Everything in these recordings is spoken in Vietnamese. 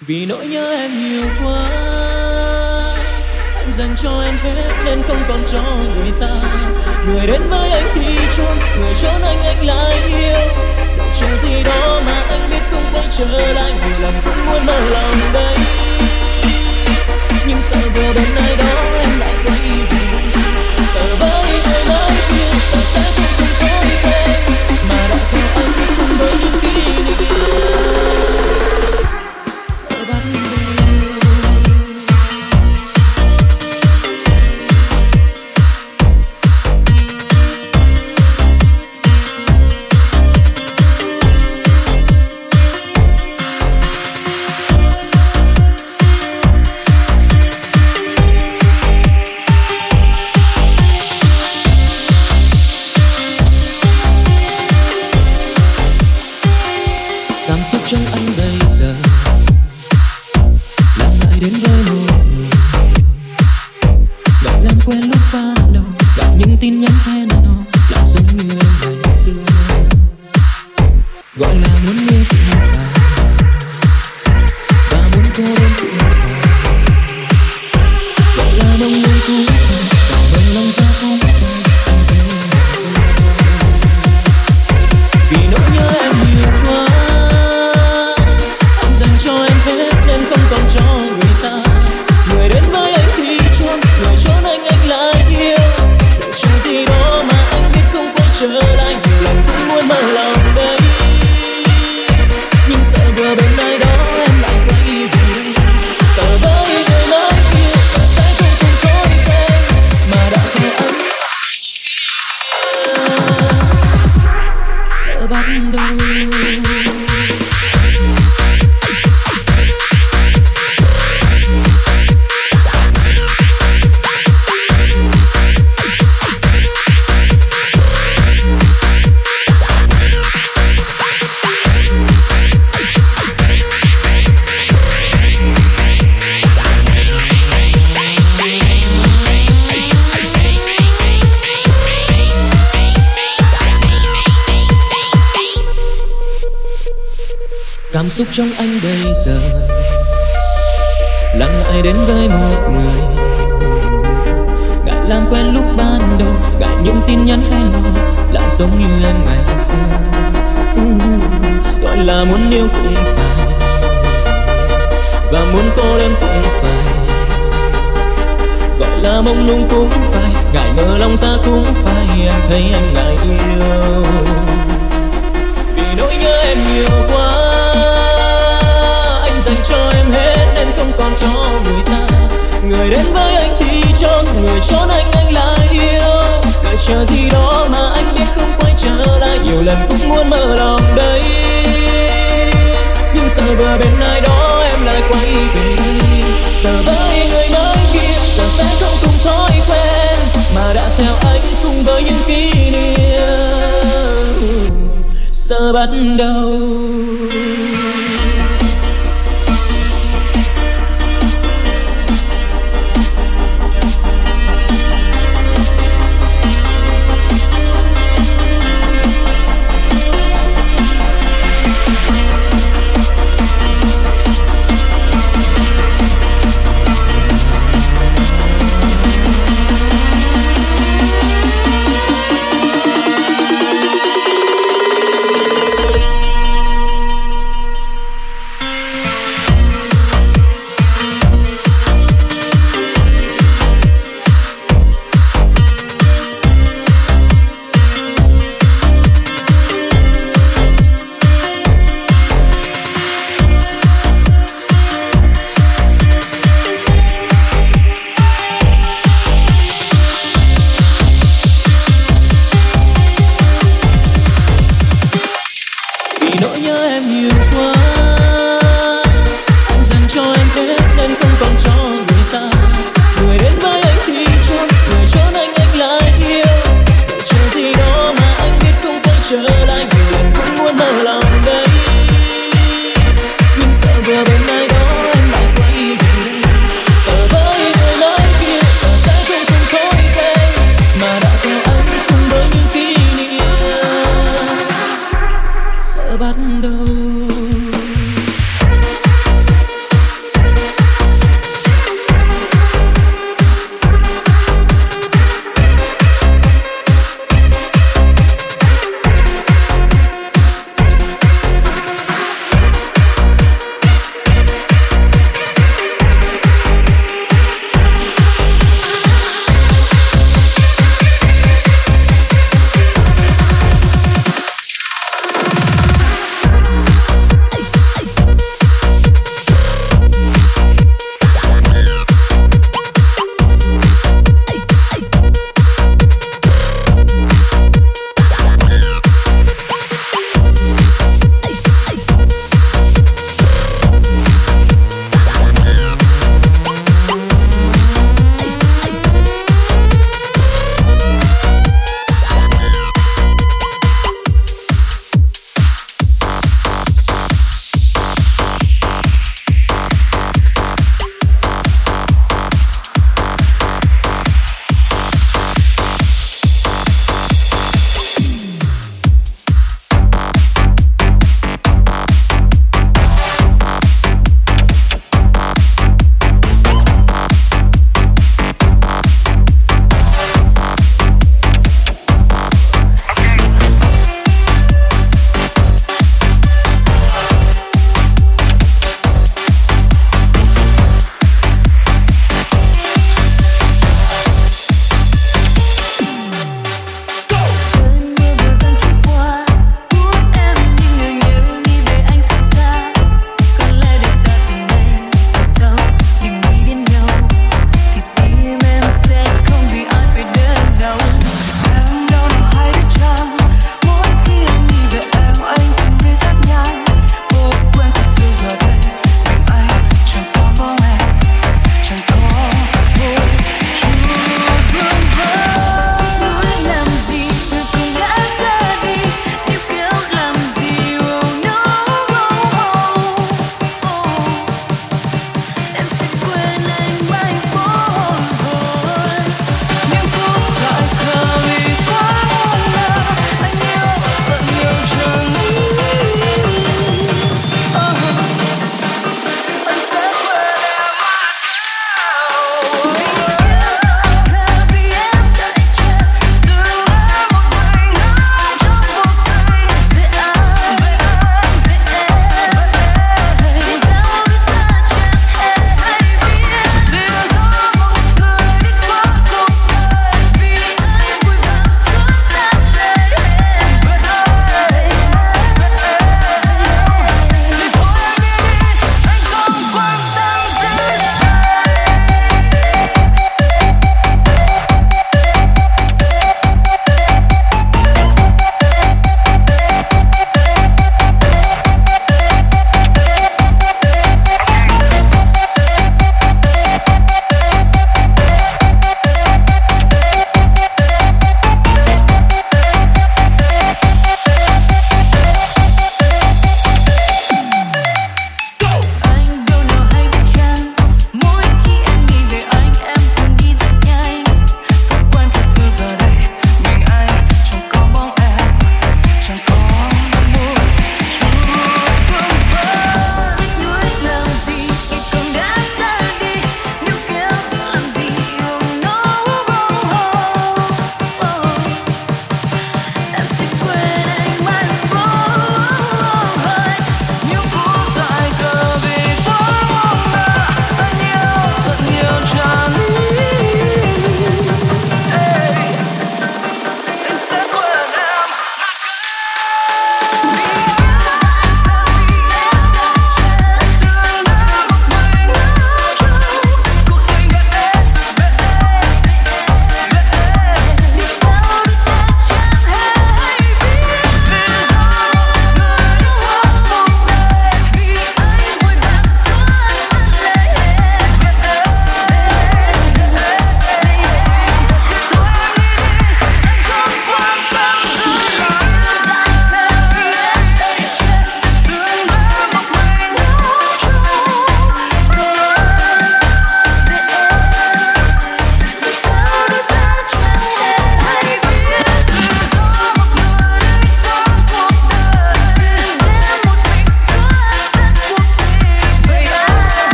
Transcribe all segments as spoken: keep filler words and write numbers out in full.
Vì nỗi nhớ em nhiều quá, anh dành cho em hết nên không còn cho người ta. Người đến với anh thì chôn, người trốn anh anh lại yêu. Để chờ gì đó mà anh biết không quay trở lại, nhiều lần cũng muốn mở lòng đây. Nhưng sợ vừa đến nơi đó em lại quay về, sợ với người mới yêu, sợ sẽ không cùng tôi quên. Mà đã theo anh cùng với những kỷ niệm. Cảm xúc trong anh bây giờ là ngại đến với một người, ngại làm quen lúc ban đầu, ngại những tin nhắn hay lo, lại giống như em ngày xưa. Gọi là muốn yêu cũng phải, và muốn cô lên cũng phải, gọi là mông lung cũng phải, ngại ngờ lòng ra cũng phải. Em thấy anh ngại yêu vì nỗi nhớ em nhiều quá, dành cho em hết nên không còn cho người ta. Người đến với anh thì chọn, người chọn anh anh lại yêu. Đợi chờ gì đó mà anh biết không quay trở lại, nhiều lần cũng muốn mở lòng đây. Nhưng giờ vừa bên ai đó em lại quay về, giờ với người mới kia, giờ sẽ không cùng thói quen. Mà đã theo anh cùng với những kỷ niệm, giờ bắt đầu bắt đầu.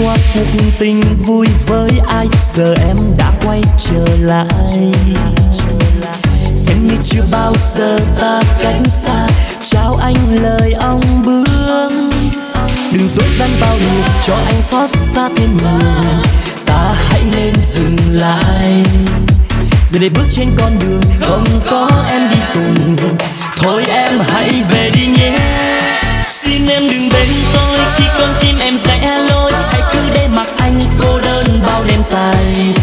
qua cuộc tình vui với ai, giờ em đã quay trở lại. Xem như chưa bao giờ ta cánh xa, trao anh lời ông bướm. Đừng dối gian bao nhiêu cho anh xót xa thêm nhiều. Ta hãy nên dừng lại, giờ để bước trên con đường không có em đi cùng. Thôi em hãy về đi nhé. Xin em đừng bên tôi khi con tim em rẽ lối. Hãy cứ để mặc anh cô đơn bao đêm dài.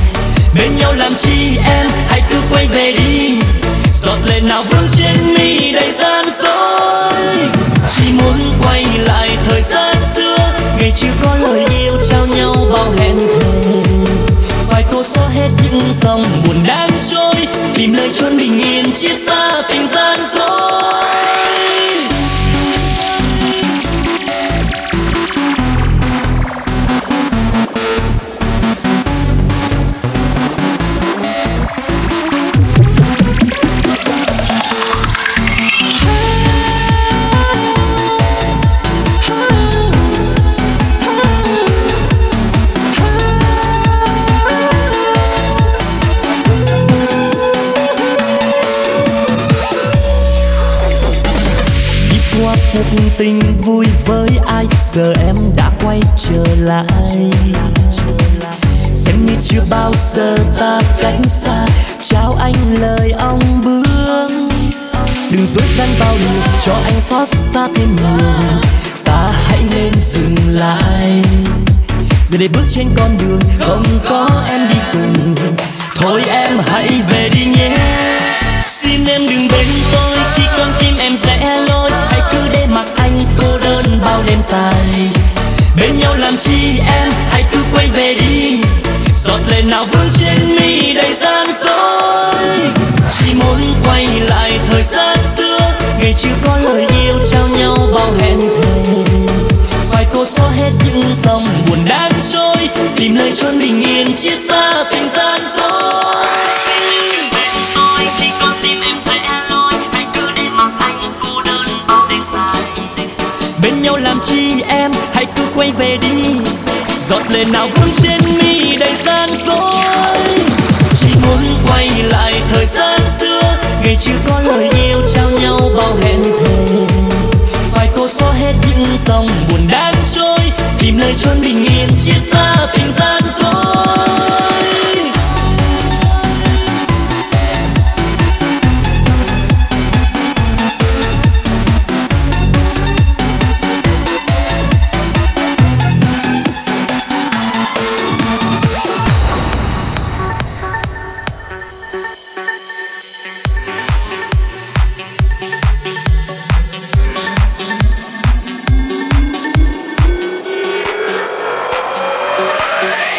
Bên nhau làm chi em, hãy cứ quay về đi. Giọt lệ nào vương trên mi đầy gian dối. Chỉ muốn quay lại thời gian xưa, ngày chưa có lời yêu trao nhau bao hẹn thề. Phải cố xóa hết những dòng buồn đang trôi, tìm nơi chốn bình yên chia xa tình gian dối. Cuộc tình vui với ai, giờ em đã quay trở lại. Xem như chưa bao giờ ta cánh xa, trao anh lời ông bướm. Đừng dối gian bao nhiêu cho anh xót xa thêm nhiều. Ta hãy nên dừng lại, giờ để bước trên con đường không có em đi cùng. Thôi em hãy về đi nhé. Xin em đừng bên tôi khi con tim em rẽ lối. Hãy cứ để mặc anh cô đơn bao đêm dài. Bên nhau làm chi em, hãy cứ quay về đi. Giọt lệ nào vương trên mi đầy gian dối. Chỉ muốn quay lại thời gian xưa, ngày chưa có lời yêu trao nhau bao hẹn thề. Phải cố xóa hết những dòng buồn đang trôi, tìm nơi chốn bình yên chia xa tình gian dối. Bên nhau làm chi em, hãy cứ quay về đi. Giọt lệ nào vương trên mi đầy gian dối. Chỉ muốn quay lại thời gian xưa, ngày chưa có lời yêu trao nhau bao hẹn thề. Phải cố xóa hết những dòng buồn đang trôi, tìm nơi chốn bình yên chia xa tình gian dối. Hey!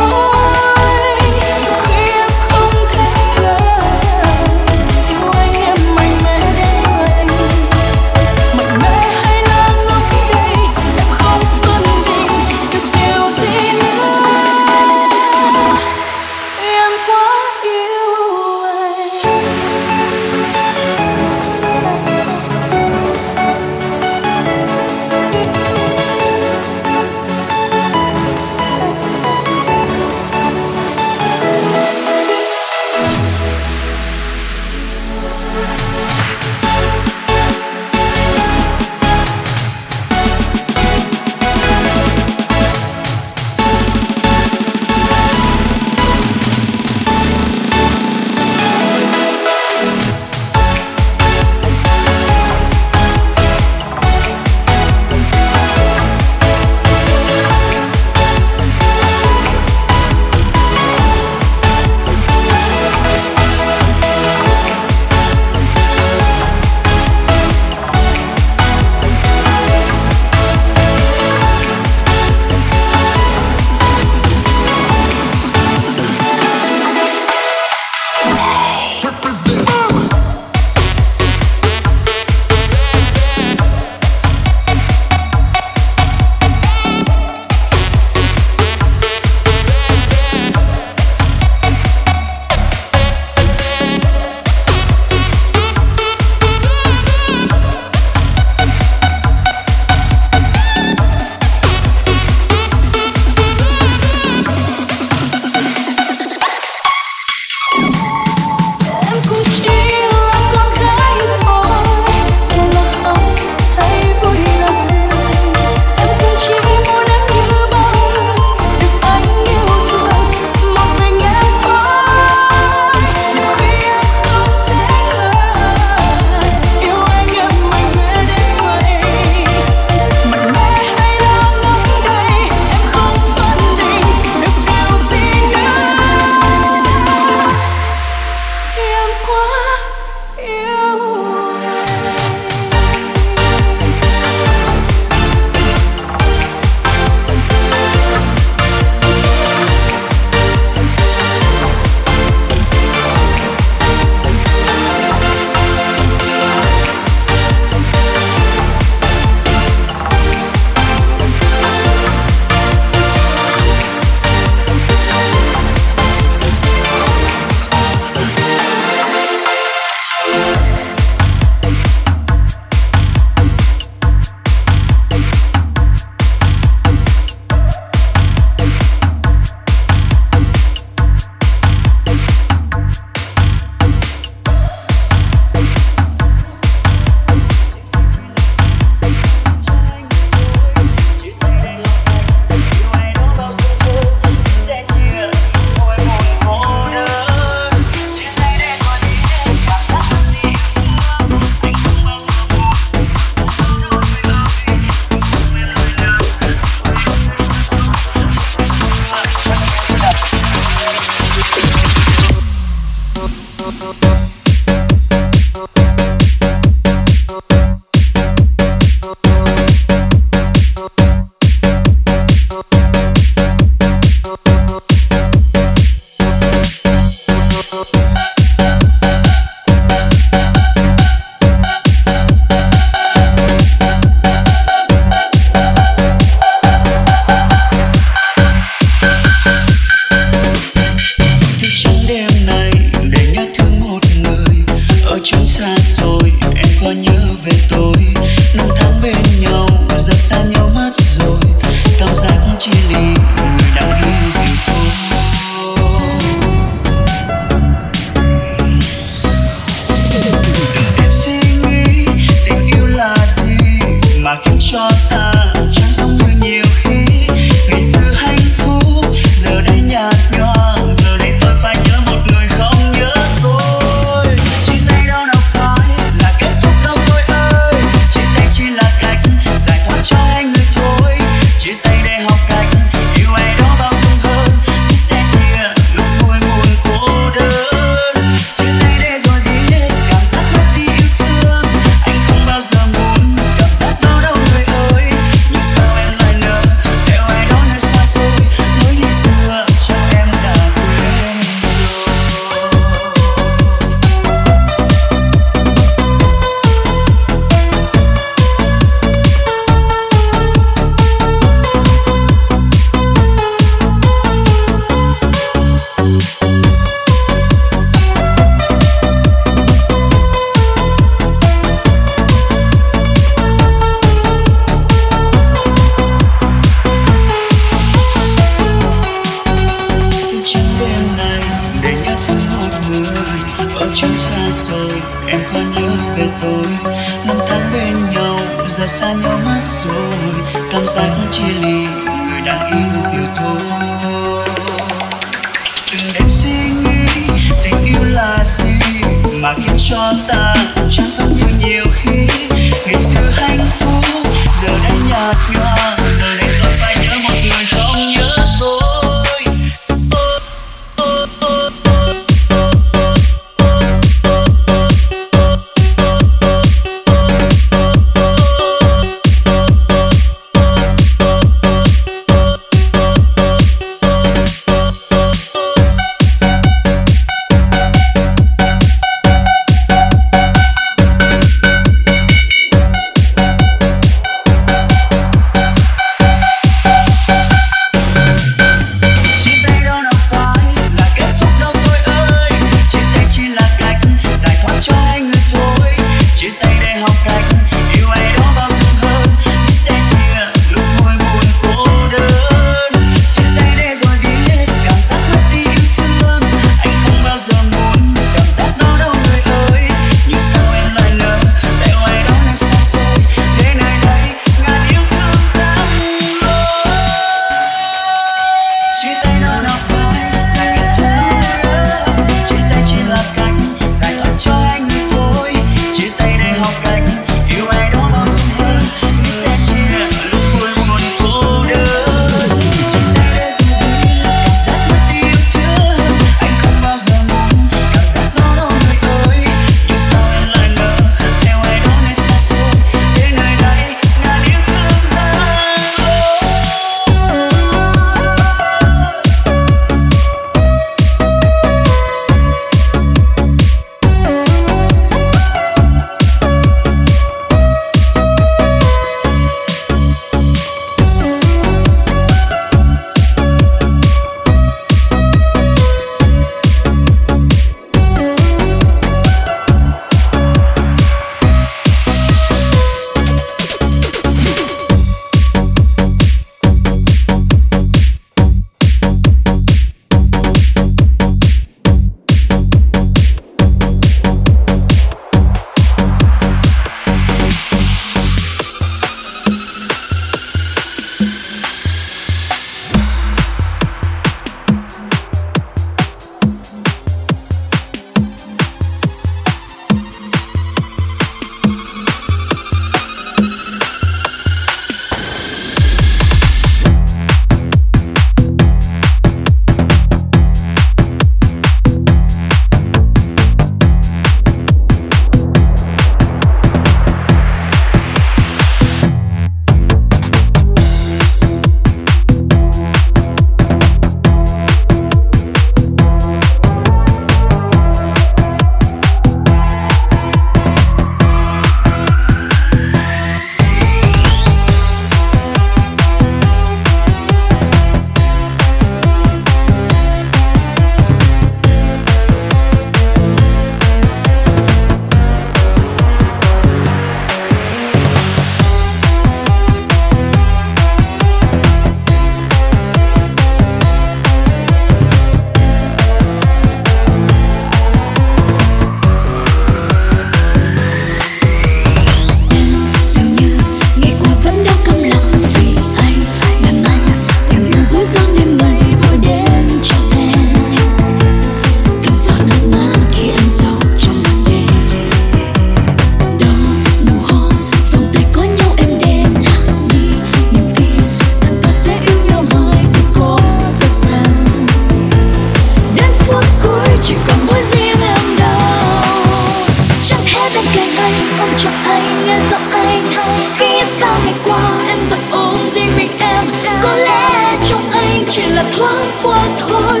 là thoáng qua thôi,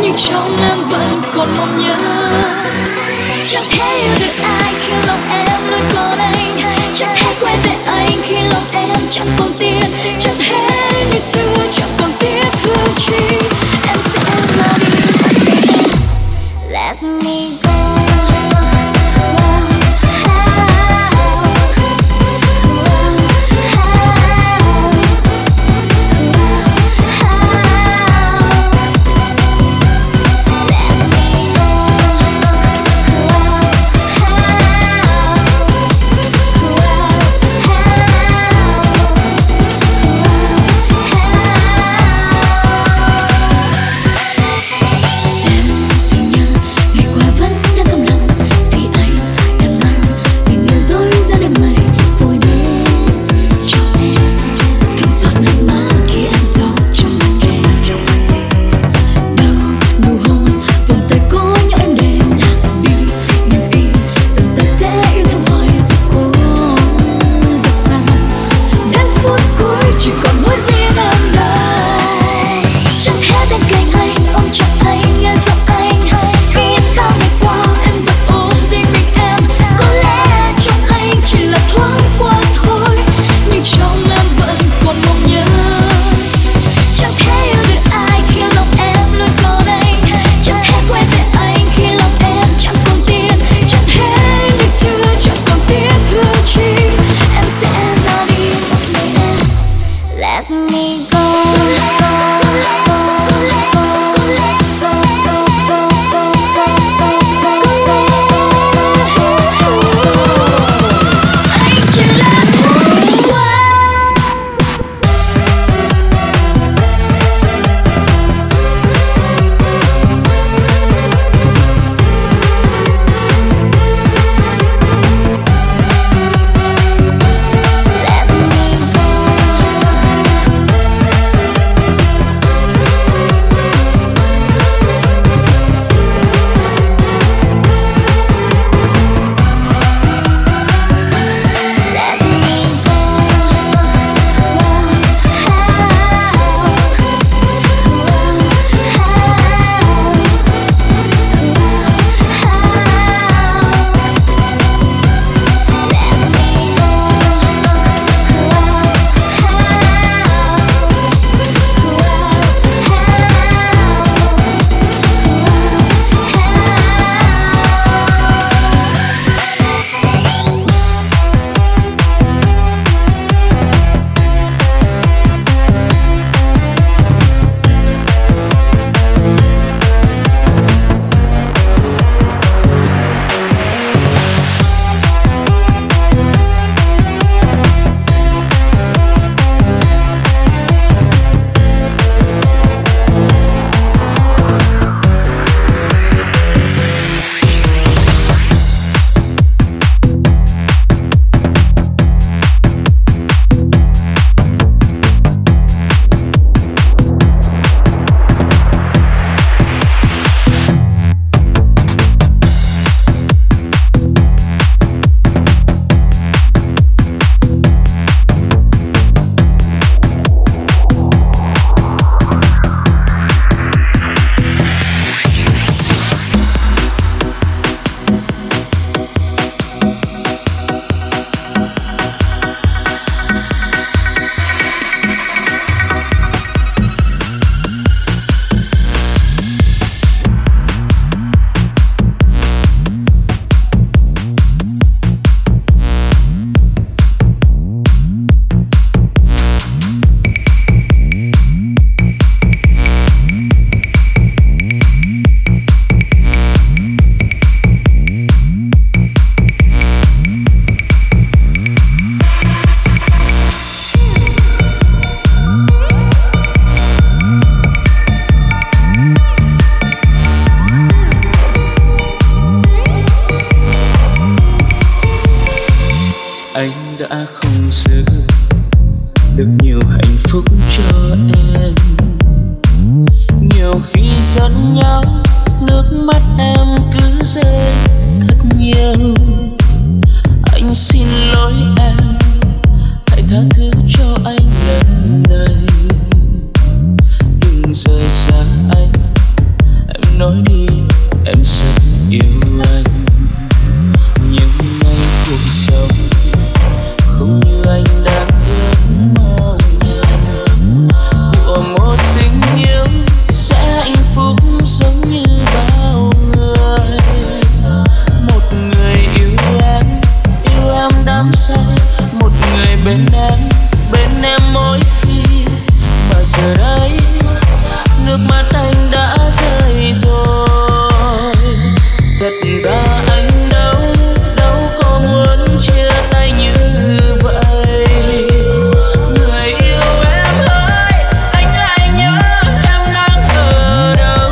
nhưng trong em vẫn còn mong nhớ. Chẳng thể yêu được ai khi lòng em luôn còn anh, chẳng thể quên về anh khi lòng em chẳng còn tiếc, chẳng thể như xưa chẳng còn tiếc thương chi. Em sẽ love you, let me go. Hãy tha thứ cho anh lần này, đừng rời. ấy, nước mắt anh đã rơi rồi. Thật ra anh đâu, đâu có muốn chia tay như vậy. Người yêu em ơi, anh lại nhớ em đang ở đâu.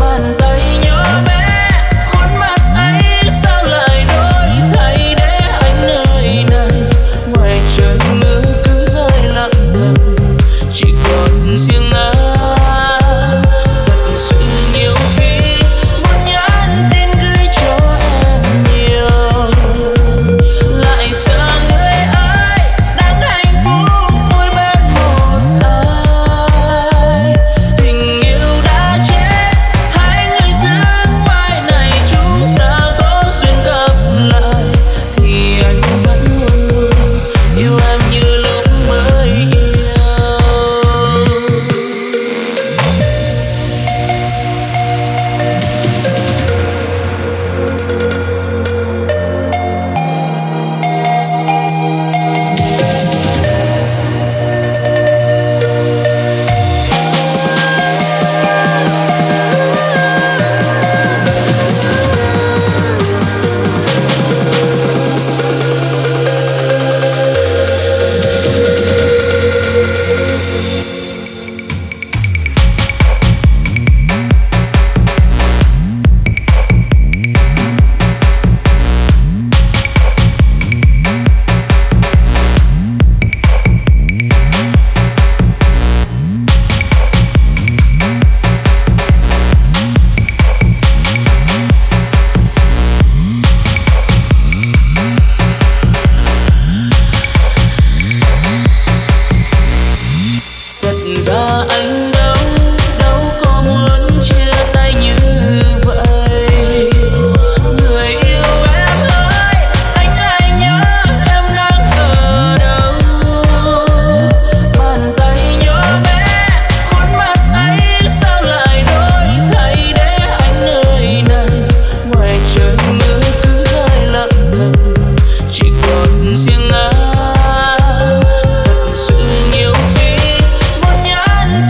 Bàn tay nhỏ bé, khuôn mặt ấy sao lại đổi thay để anh nơi này. Ngoài trời mưa cứ rơi lặng thầm, chỉ còn riêng anh. Ra anh đâu, đâu có muốn chia tay như vậy. Người yêu em ơi, anh lại nhớ em đang ở đâu. Bàn tay nhỏ bé, khuôn mặt ấy sao lại đổi thay để anh nơi này. Ngoài trời mưa cứ rơi lặng thầm, chỉ còn riêng anh. Sự nhiều khi muốn nhắn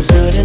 Lonely.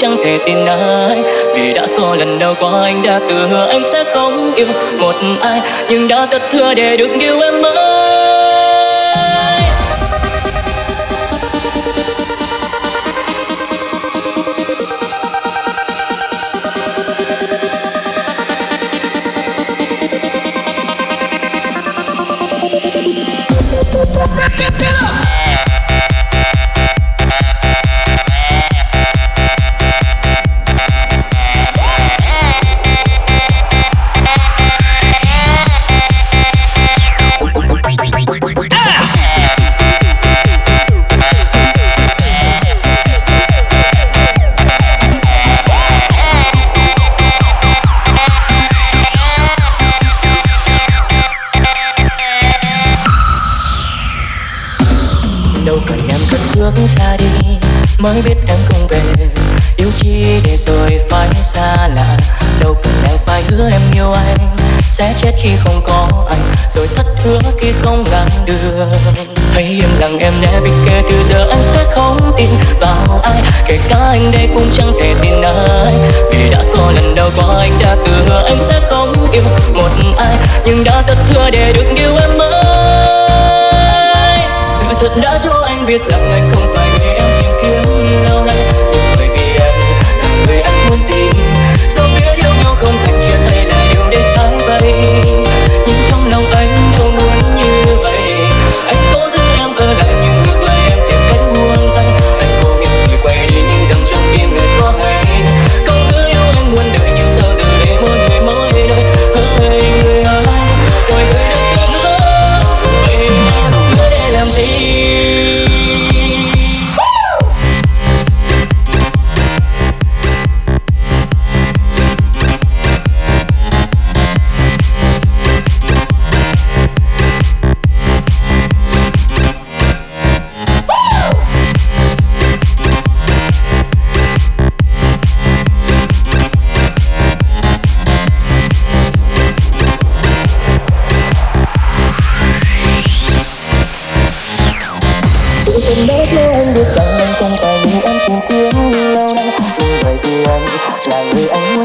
Chẳng thể tin ai, vì đã có lần đầu qua anh đã tự hứa anh sẽ không yêu một ai, nhưng đã thật thưa để được yêu em mãi. Xa đi mới biết em không về, yêu chi để rồi phải xa lạ, đâu cần em phải hứa em yêu anh sẽ chết khi không có anh, rồi thất hứa khi không làm được. Hãy im lặng em nhé, vì kể từ giờ anh sẽ không tin vào ai, kể cả anh đây cũng chẳng thể tin ai, vì đã có lần đầu qua anh đã tự hứa anh sẽ không yêu một ai, nhưng đã thất hứa để được yêu em mãi. Thật đã cho anh biết rằng anh không phải người em tìm kiếm lâu nay, bởi vì em là người anh muốn tin. Dẫu biết yêu nhau không thành, chia tay là điều để sáng vậy, nhưng trong lòng anh đâu muốn như vậy. Anh cố giữ em ở lại nhưng ngược lại em tìm cách buông tay. Anh cố gắng người quay đi nhưng rằng trong tim người có hay. Không cứ yêu anh muốn đợi nhưng sao giờ để mỗi người mỗi nơi. Hỡi người ơi, đôi dưới đất cơn mưa, vậy em hứa để làm gì?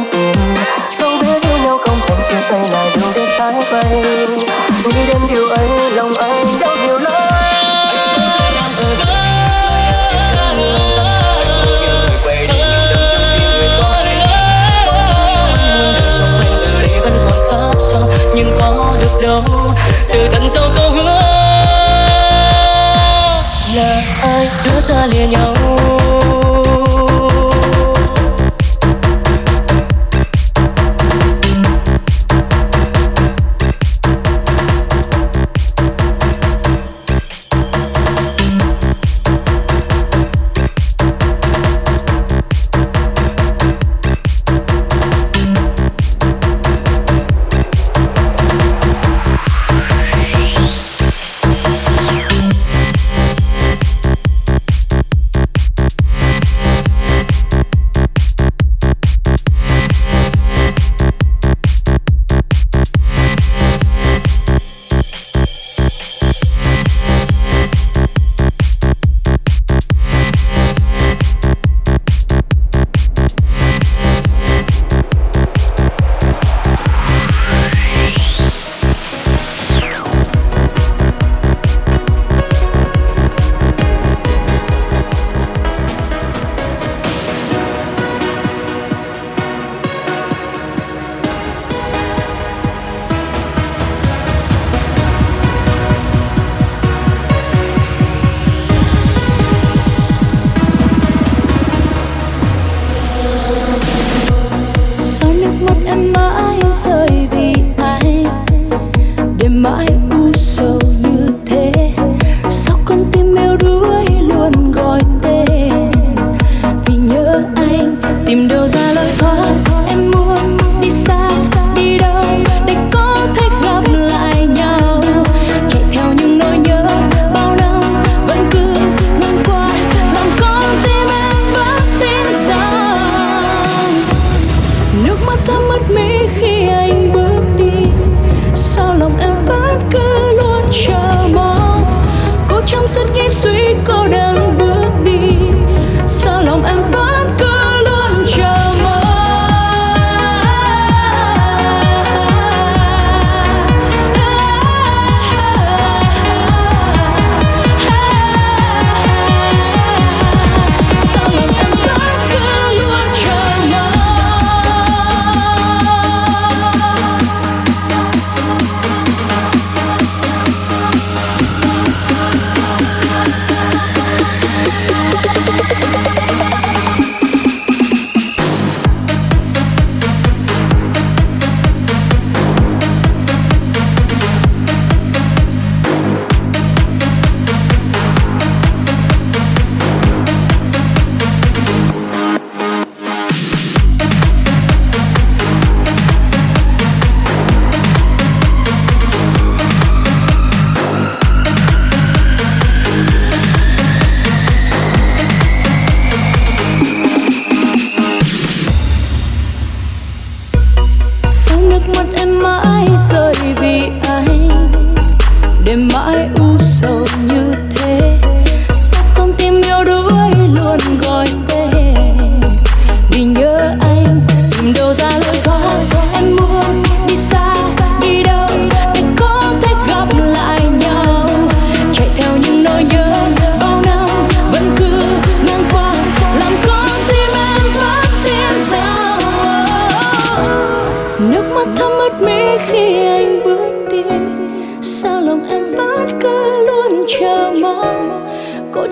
Dẫu biết yêu nhau không thành chia tay là điều đến trái bay. Nghĩ đến điều ấy lòng anh đau điều lắm. Nhưng có được đâu sự thật sau câu hứa là ai đứa xa lìa nhau.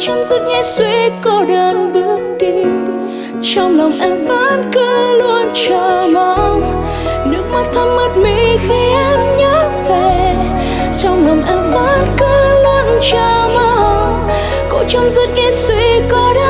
Trong giấc nghe suy có đã